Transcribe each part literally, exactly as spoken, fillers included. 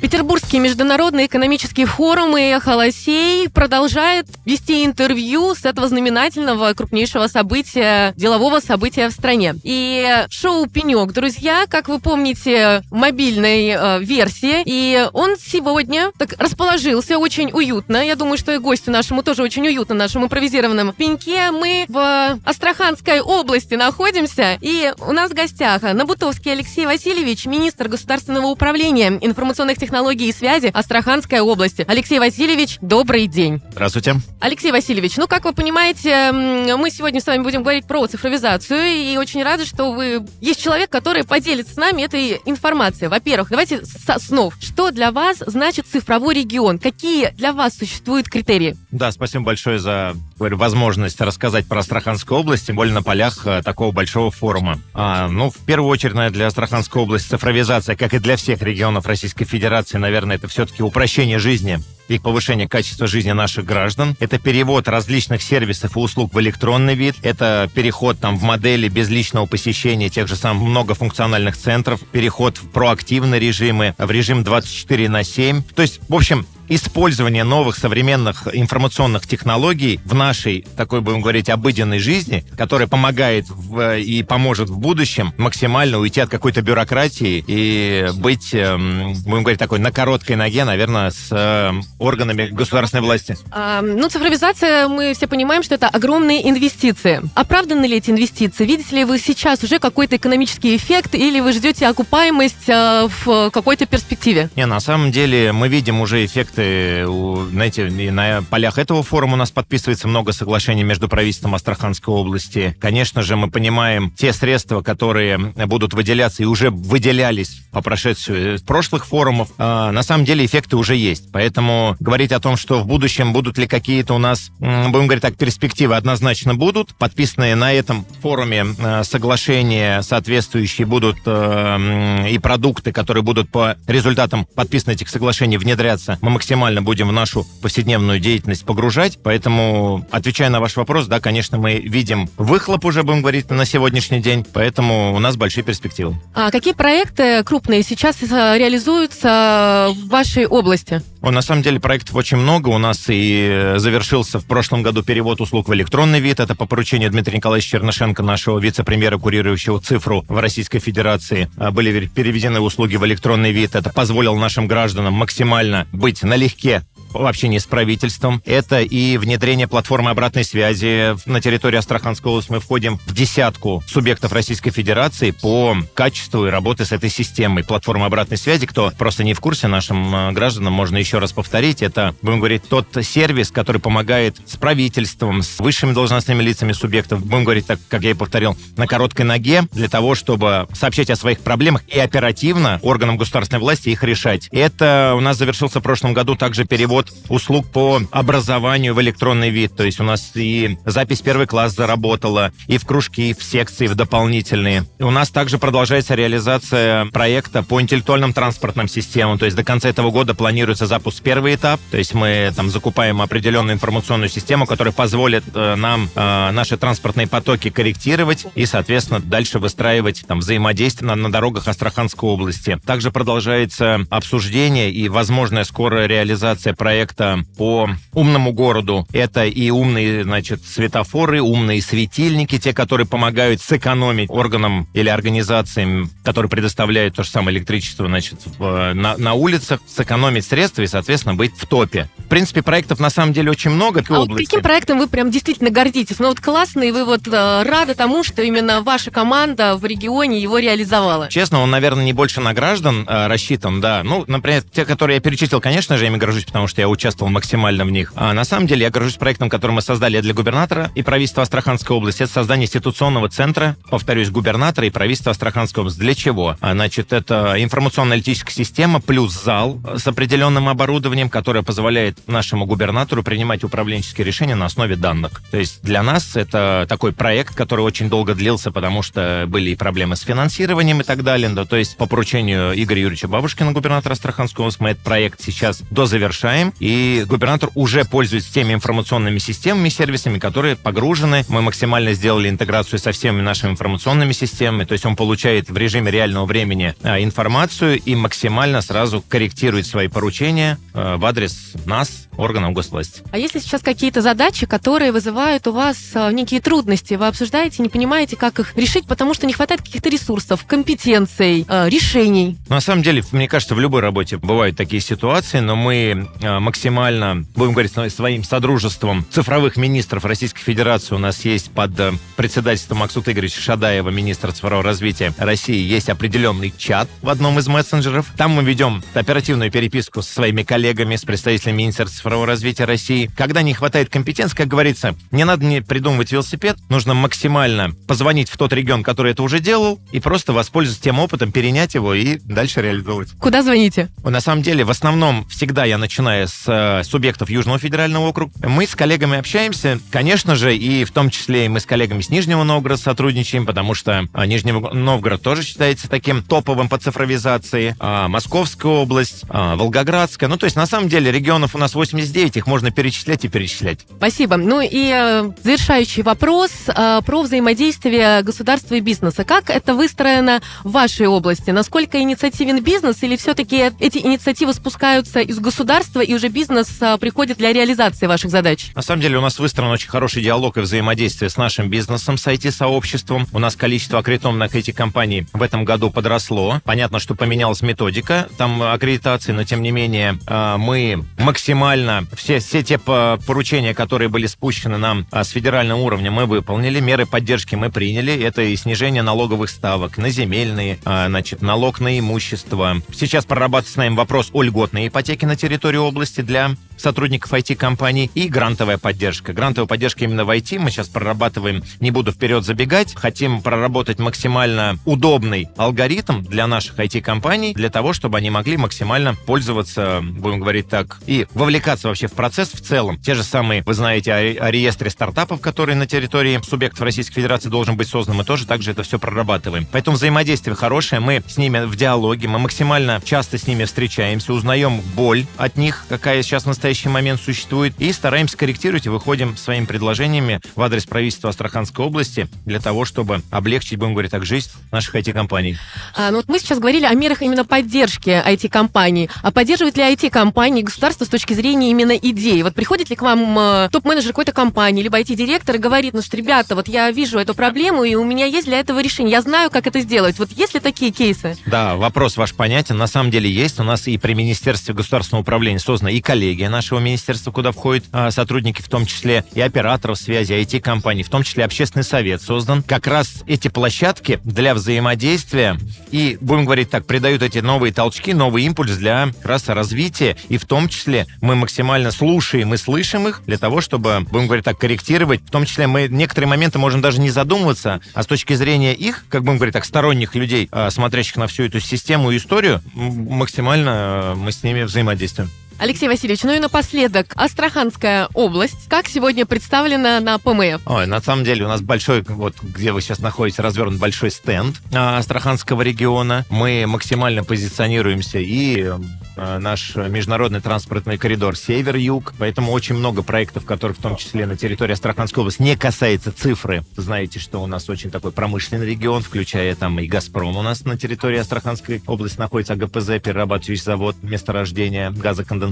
Петербургский международный экономический форум и «Эхо Лосей» продолжает вести интервью с этого знаменательного, крупнейшего события, делового события в стране. И шоу «Пенек», друзья, как вы помните, мобильной э, версии. И он сегодня так расположился очень уютно. Я думаю, что и гостю нашему тоже очень уютно, нашему импровизированному пеньке. Мы в Астраханской области находимся. И у нас в гостях Набутовский Алексей Васильевич, министр государственного управления информационных технологий и связи Астраханской области. Алексей Васильевич, добрый день. Здравствуйте. Алексей Васильевич, ну, как вы понимаете, мы сегодня с вами будем говорить про цифровизацию, и очень рады, что вы есть человек, который поделится с нами этой информацией. Во-первых, давайте с основ. Что для вас значит цифровой регион? Какие для вас существуют критерии? Да, спасибо большое за говорю, возможность рассказать про Астраханскую область, тем более на полях такого большого форума. А, ну, в первую очередь, для Астраханской области цифровизация, как и для всех регионов Российской Федерации, наверное, это все-таки упрощение жизни и повышение качества жизни наших граждан. Это перевод различных сервисов и услуг в электронный вид. Это переход там, в модели безличного посещения тех же самых многофункциональных центров. Переход в проактивные режимы, в режим двадцать четыре на семь. То есть, в общем, использование новых современных информационных технологий в нашей, такой будем говорить, обыденной жизни, которая помогает в, и поможет в будущем максимально уйти от какой-то бюрократии и быть, будем говорить, такой на короткой ноге, наверное, с органами государственной власти. А, ну, цифровизация, мы все понимаем, что это огромные инвестиции. Оправданы ли эти инвестиции? Видите ли вы сейчас уже какой-то экономический эффект или вы ждете окупаемость а, в какой-то перспективе? Не, на самом деле мы видим уже эффект. Знаете, на полях этого форума у нас подписывается много соглашений между правительством Астраханской области. Конечно же, мы понимаем те средства, которые будут выделяться и уже выделялись по прошествию прошлых форумов. На самом деле эффекты уже есть. Поэтому говорить о том, что в будущем будут ли какие-то у нас, будем говорить так, перспективы, однозначно будут. Подписанные на этом форуме соглашения соответствующие будут и продукты, которые будут по результатам подписанных этих соглашений внедряться, мы максимально максимально будем в нашу повседневную деятельность погружать. Поэтому, отвечая на ваш вопрос, да, конечно, мы видим выхлоп уже, будем говорить, на сегодняшний день. Поэтому у нас большие перспективы. А какие проекты крупные сейчас реализуются в вашей области? О, на самом деле проектов очень много. У нас и завершился в прошлом году перевод услуг в электронный вид. Это по поручению Дмитрия Николаевича Чернышенко, нашего вице-премьера, курирующего цифру в Российской Федерации. Были переведены услуги в электронный вид. Это позволило нашим гражданам максимально быть на налегке в общении с правительством. Это и внедрение платформы обратной связи. На территории Астраханской области мы входим в десятку субъектов Российской Федерации по качеству и работе с этой системой. Платформа обратной связи, кто просто не в курсе, нашим гражданам можно еще раз повторить, это, будем говорить, тот сервис, который помогает с правительством, с высшими должностными лицами субъектов, будем говорить, так как я и повторил, на короткой ноге, для того, чтобы сообщать о своих проблемах и оперативно органам государственной власти их решать. Это у нас завершился в прошлом году также перевод услуг по образованию в электронный вид. То есть у нас и запись первый класс заработала, и в кружки, и в секции, в дополнительные. У нас также продолжается реализация проекта по интеллектуальным транспортным системам. То есть до конца этого года планируется запуск первый этап. То есть мы там закупаем определенную информационную систему, которая позволит э, нам э, наши транспортные потоки корректировать и, соответственно, дальше выстраивать там, взаимодействие на, на дорогах Астраханской области. Также продолжается обсуждение и возможная скорая реализация проекта проекта по умному городу. Это и умные, значит, светофоры, умные светильники, те, которые помогают сэкономить органам или организациям, которые предоставляют то же самое электричество, значит, в, на, на улицах, сэкономить средства и, соответственно, быть в топе. В принципе, проектов на самом деле очень много. А вот каким проектом вы прям действительно гордитесь? Ну вот классно, и вы вот э, рады тому, что именно ваша команда в регионе его реализовала. Честно, он, наверное, не больше на граждан э, рассчитан, да. Ну, например, те, которые я перечислил, конечно же, я ими горжусь, потому что я участвовал максимально в них. А на самом деле я горжусь проектом, который мы создали для губернатора и правительства Астраханской области. Это создание институционного центра, повторюсь, губернатора и правительства Астраханской области. Для чего? А, значит, это информационно-аналитическая система плюс зал с определенным оборудованием, которое позволяет нашему губернатору принимать управленческие решения на основе данных. То есть для нас это такой проект, который очень долго длился, потому что были и проблемы с финансированием и так далее. Да, то есть по поручению Игоря Юрьевича Бабушкина, губернатора Астраханской области, мы этот проект сейчас дозавершаем. работаем, и губернатор уже пользуется теми информационными системами, сервисами, которые погружены. Мы максимально сделали интеграцию со всеми нашими информационными системами, то есть он получает в режиме реального времени информацию и максимально сразу корректирует свои поручения в адрес нас, органов госвласти. А если сейчас какие-то задачи, которые вызывают у вас некие трудности, вы обсуждаете, не понимаете, как их решить, потому что не хватает каких-то ресурсов, компетенций, решений? На самом деле, мне кажется, в любой работе бывают такие ситуации, но мы максимально, будем говорить, своим содружеством цифровых министров Российской Федерации. У нас есть под председательством Максута Игоревича Шадаева, министра цифрового развития России, есть определенный чат в одном из мессенджеров. Там мы ведем оперативную переписку со своими коллегами, с представителями Министерства цифрового развития России. Когда не хватает компетенции, как говорится, не надо не придумывать велосипед, нужно максимально позвонить в тот регион, который это уже делал, и просто воспользоваться тем опытом, перенять его и дальше реализовывать. Куда звоните? На самом деле, в основном, всегда я начинаю с э, субъектов Южного федерального округа. Мы с коллегами общаемся, конечно же, и в том числе и мы с коллегами с Нижнего Новгорода сотрудничаем, потому что э, Нижний Новгород тоже считается таким топовым по цифровизации, э, Московская область, э, Волгоградская. Ну, то есть, на самом деле, регионов у нас восемьдесят девять, их можно перечислять и перечислять. Спасибо. Ну и э, завершающий вопрос э, про взаимодействие государства и бизнеса. Как это выстроено в вашей области? Насколько инициативен бизнес, или все-таки эти инициативы спускаются из государства, и уже бизнес приходит для реализации ваших задач? На самом деле у нас выстроен очень хороший диалог и взаимодействие с нашим бизнесом, с ай ти-сообществом. У нас количество аккредитованных ай ти-компаний в этом году подросло. Понятно, что поменялась методика там аккредитации, но тем не менее мы максимально все, все те поручения, которые были спущены нам с федерального уровня, мы выполнили. Меры поддержки мы приняли. Это и снижение налоговых ставок на земельные, значит, налог на имущество. Сейчас прорабатывается с нами вопрос о льготной ипотеке на территории области для сотрудников ай ти-компаний и грантовая поддержка. Грантовая поддержка именно в ай ти мы сейчас прорабатываем, не буду вперед забегать, хотим проработать максимально удобный алгоритм для наших ай ти-компаний, для того, чтобы они могли максимально пользоваться, будем говорить так, и вовлекаться вообще в процесс в целом. Те же самые, вы знаете, о реестре стартапов, которые на территории субъектов Российской Федерации должен быть создан, мы тоже также это все прорабатываем. Поэтому взаимодействие хорошее, мы с ними в диалоге, мы максимально часто с ними встречаемся, узнаем боль от них, какая сейчас в настоящий момент существует, и стараемся корректировать и выходим своими предложениями в адрес правительства Астраханской области для того, чтобы облегчить, будем говорить так, жизнь наших ай ти-компаний. А, ну вот мы сейчас говорили о мерах именно поддержки ай ти-компаний. А поддерживает ли ай ти-компании государство с точки зрения именно идей? Вот приходит ли к вам э, топ-менеджер какой-то компании, либо ай ти-директор и говорит, ну что, ребята, вот я вижу эту проблему, и у меня есть для этого решение, я знаю, как это сделать. Вот есть ли такие кейсы? Да, вопрос ваш понятен. На самом деле есть. У нас и при Министерстве государственного управления создана и коллегия нашего министерства, куда входят а, сотрудники, в том числе и операторов связи, ай ти-компаний, в том числе общественный совет создан. Как раз эти площадки для взаимодействия и, будем говорить так, придают эти новые толчки, новый импульс для как раз развития, и в том числе мы максимально слушаем и слышим их для того, чтобы, будем говорить так, корректировать. В том числе мы некоторые моменты можем даже не задумываться, а с точки зрения их, как будем говорить так, сторонних людей, а, смотрящих на всю эту систему и историю, максимально мы с ними взаимодействуем. Алексей Васильевич, ну и напоследок, Астраханская область, как сегодня представлена на ПМЭФ? Ой, на самом деле у нас большой, вот где вы сейчас находитесь, развернут большой стенд Астраханского региона. Мы максимально позиционируемся, и наш международный транспортный коридор север-юг, поэтому очень много проектов, которые в том числе на территории Астраханской области не касаются цифры. Знаете, что у нас очень такой промышленный регион, включая там и Газпром у нас на территории Астраханской области находится, а гэ пэ зэ, перерабатывающий завод, месторождение газоконденсатов.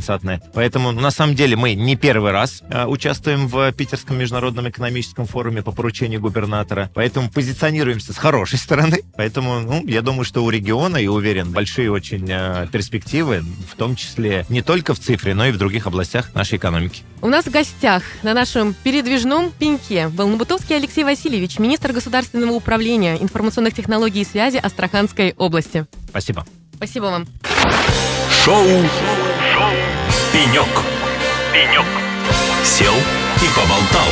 Поэтому, на самом деле, мы не первый раз э, участвуем в Питерском международном экономическом форуме по поручению губернатора. Поэтому позиционируемся с хорошей стороны. Поэтому, ну, я думаю, что у региона, я уверен, большие очень э, перспективы, в том числе не только в цифре, но и в других областях нашей экономики. У нас в гостях на нашем передвижном пеньке был Набутовский Алексей Васильевич, министр государственного управления информационных технологий и связи Астраханской области. Спасибо. Спасибо вам. Шоу «Пенек». Пенек. Сел и поболтал.